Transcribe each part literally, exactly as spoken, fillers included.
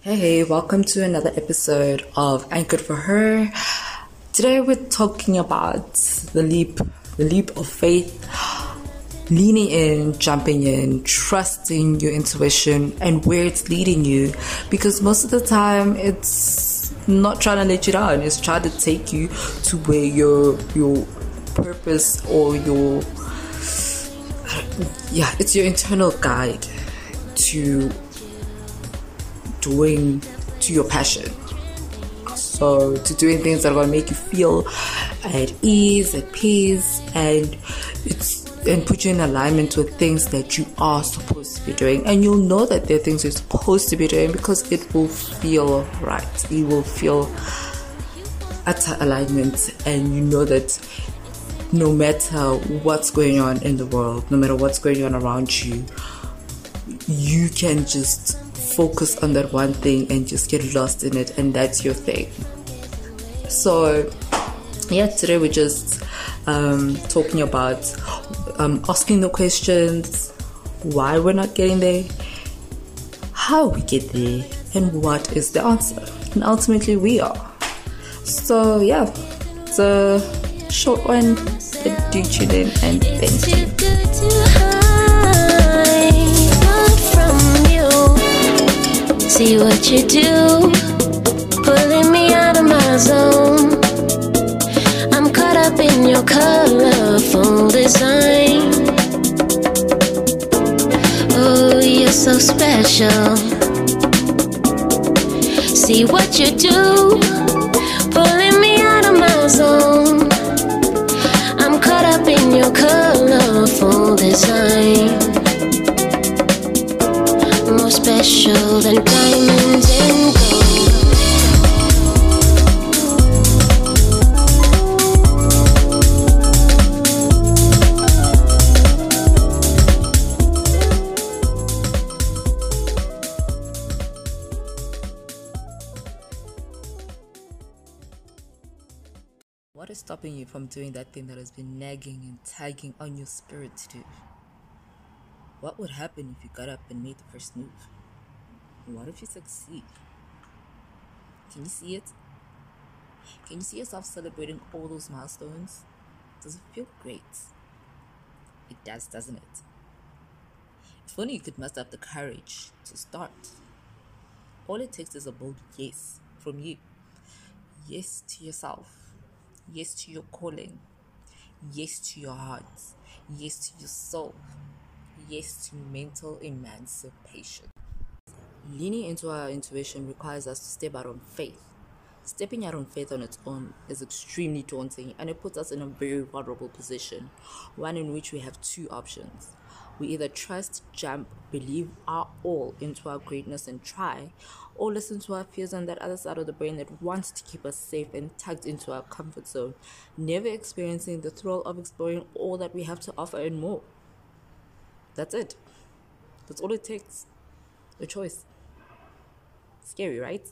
Hey, welcome to another episode of Anchored for Her. Today we're talking about the leap, the leap of faith, leaning in, jumping in, trusting your intuition and where it's leading you, because most of the time it's not trying to let you down, it's trying to take you to where your your purpose or your, yeah, it's your internal guide to doing to your passion. So to doing things that are gonna make you feel at ease, at peace, and it's and put you in alignment with things that you are supposed to be doing. And you'll know that there are things you're supposed to be doing because it will feel right. You will feel utter alignment, and you know that no matter what's going on in the world, no matter what's going on around you, you can just focus on that one thing and just get lost in it, and that's your thing. So yeah, today we're just um, talking about um, asking the questions, why we're not getting there, how we get there, and what is the answer. And ultimately we are. So yeah, it's a short one, but do tune in and thank you. See what you do, pulling me out of my zone. I'm caught up in your colorful design. Oh, you're so special. See what you do, pulling me out of my zone. I'm caught up in your colorful design. More special than diamonds and gold. What is stopping you from doing that thing that has been nagging and tagging on your spirit to do? What would happen if you got up and made the first move? What if you succeed? Can you see it? Can you see yourself celebrating all those milestones? Does it feel great? It does, doesn't it? If only you could muster up the courage to start. All it takes is a bold yes from you. Yes to yourself. Yes to your calling. Yes to your heart. Yes to your soul. Yes to mental emancipation. Leaning into our intuition requires us to step out on faith. Stepping out on faith on its own is extremely daunting, and it puts us in a very vulnerable position, one in which we have two options. We either trust, jump, believe our all into our greatness and try, or listen to our fears on that other side of the brain that wants to keep us safe and tucked into our comfort zone, never experiencing the thrill of exploring all that we have to offer and more. That's it. That's all it takes. A choice. Scary, right?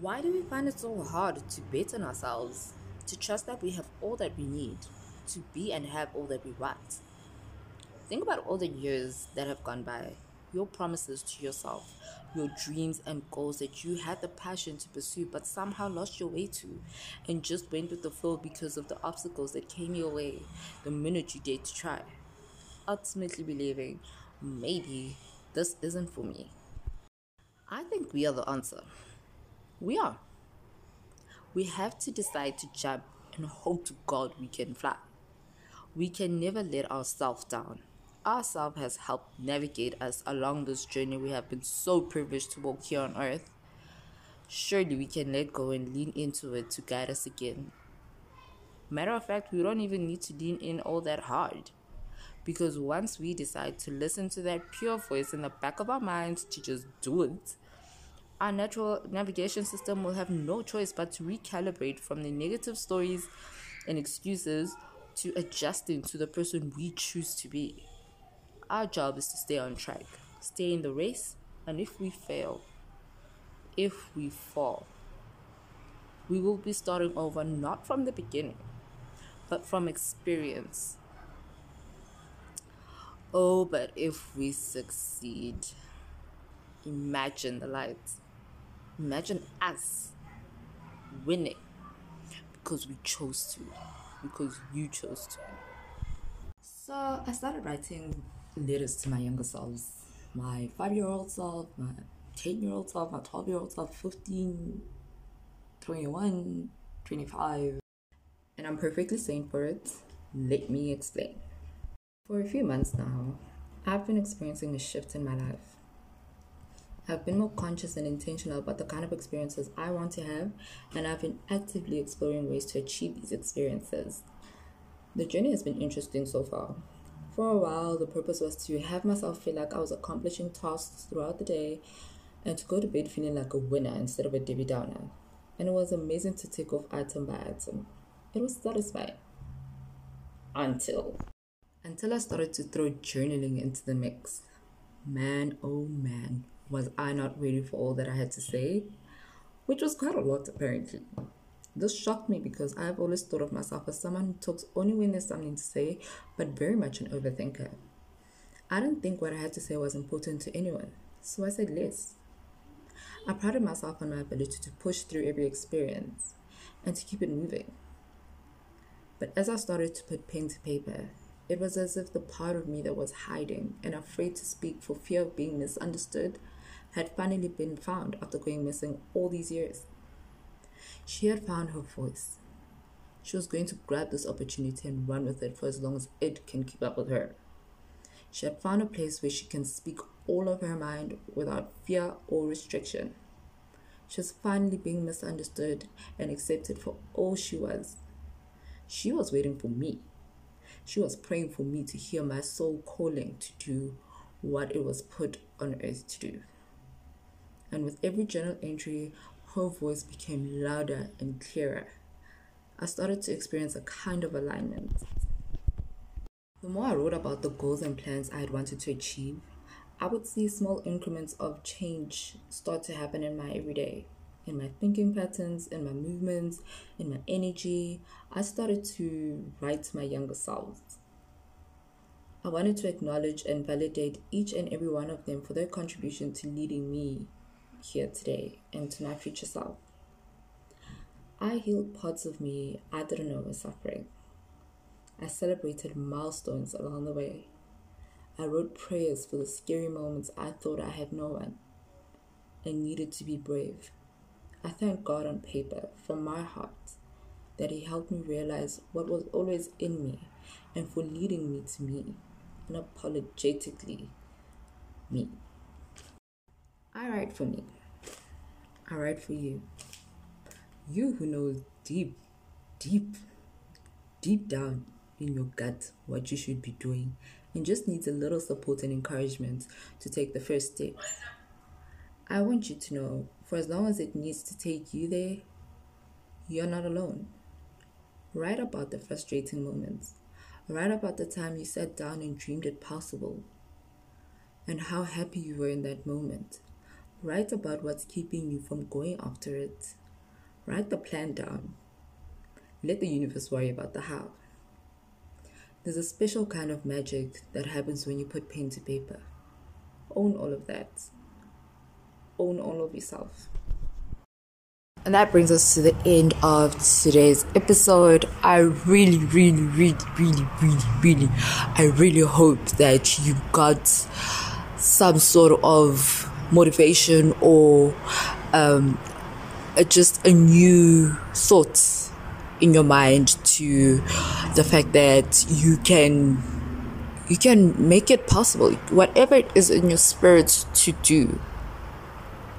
Why do we find it so hard to bet on ourselves, to trust that we have all that we need, to be and have all that we want? Think about all the years that have gone by, your promises to yourself, your dreams and goals that you had the passion to pursue but somehow lost your way to, and just went with the flow because of the obstacles that came your way the minute you dared to try. Ultimately believing, maybe this isn't for me. I think we are the answer. We are. We have to decide to jump and hope to God we can fly. We can never let ourselves down. Ourself has helped navigate us along this journey we have been so privileged to walk here on earth. Surely we can let go and lean into it to guide us again. Matter of fact, we don't even need to lean in all that hard. Because once we decide to listen to that pure voice in the back of our minds to just do it, our natural navigation system will have no choice but to recalibrate from the negative stories and excuses to adjusting to the person we choose to be. Our job is to stay on track, stay in the race, and if we fail, if we fall, we will be starting over not from the beginning, but from experience. Oh, but if we succeed, imagine the light. Imagine us winning because we chose to, because you chose to. So I started writing letters to my younger selves, my five-year-old self, my ten-year-old self, my twelve-year-old self, fifteen, twenty-one, twenty-five. And I'm perfectly sane for it. Let me explain. For a few months now, I've been experiencing a shift in my life. I've been more conscious and intentional about the kind of experiences I want to have, and I've been actively exploring ways to achieve these experiences. The journey has been interesting so far. For a while, the purpose was to have myself feel like I was accomplishing tasks throughout the day and to go to bed feeling like a winner instead of a Debbie Downer. And it was amazing to take off item by item. It was satisfying. Until. Until I started to throw journaling into the mix. Man, oh man, was I not ready for all that I had to say? Which was quite a lot, apparently. This shocked me because I've always thought of myself as someone who talks only when there's something to say, but very much an overthinker. I didn't think what I had to say was important to anyone, so I said less. I prided myself on my ability to push through every experience and to keep it moving. But as I started to put pen to paper, it was as if the part of me that was hiding and afraid to speak for fear of being misunderstood had finally been found after going missing all these years. She had found her voice. She was going to grab this opportunity and run with it for as long as it can keep up with her. She had found a place where she can speak all of her mind without fear or restriction. She was finally being misunderstood and accepted for all she was. She was waiting for me. She was praying for me to hear my soul calling to do what it was put on earth to do. And with every journal entry, her voice became louder and clearer. I started to experience a kind of alignment. The more I wrote about the goals and plans I had wanted to achieve, I would see small increments of change start to happen in my everyday, in my thinking patterns, in my movements, in my energy. I started to write my younger selves. I wanted to acknowledge and validate each and every one of them for their contribution to leading me here today and to my future self. I healed parts of me I didn't know were suffering. I celebrated milestones along the way. I wrote prayers for the scary moments I thought I had no one and needed to be brave. I thanked God on paper from my heart that He helped me realize what was always in me and for leading me to me, unapologetically me. I write for me. I write for you. You who knows deep, deep, deep down in your gut what you should be doing and just needs a little support and encouragement to take the first step. I want you to know, for as long as it needs to take you there, you're not alone. Write about the frustrating moments. Write about the time you sat down and dreamed it possible and how happy you were in that moment. Write about what's keeping you from going after it. Write the plan down. Let the universe worry about the how. There's a special kind of magic that happens when you put pen to paper. Own all of that. Own all of yourself. And that brings us to the end of today's episode. I really, really, really, really, really, really, I really hope that you got some sort of motivation or um, just a new thought in your mind to the fact that you can you can make it possible. Whatever it is in your spirit to do,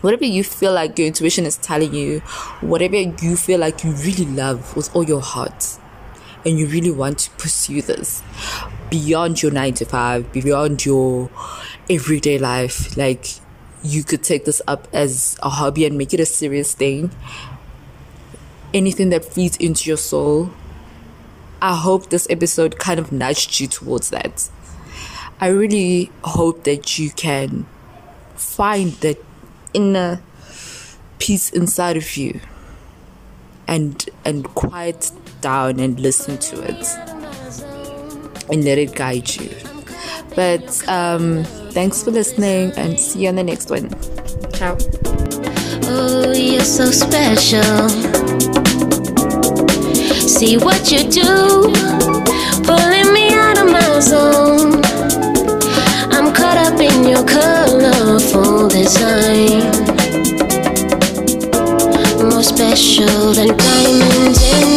whatever you feel like your intuition is telling you, whatever you feel like you really love with all your heart and you really want to pursue this beyond your nine to five, beyond your everyday life, like you could take this up as a hobby and make it a serious thing. Anything that feeds into your soul. I hope this episode kind of nudged you towards that. I really hope that you can find that inner peace inside of you and and quiet down and listen to it and let it guide you. But um, thanks for listening and see you on the next one. Ciao. Oh, you're so special. See what you do, pulling me out of my zone. I'm caught up in your colorful design, more special than diamonds in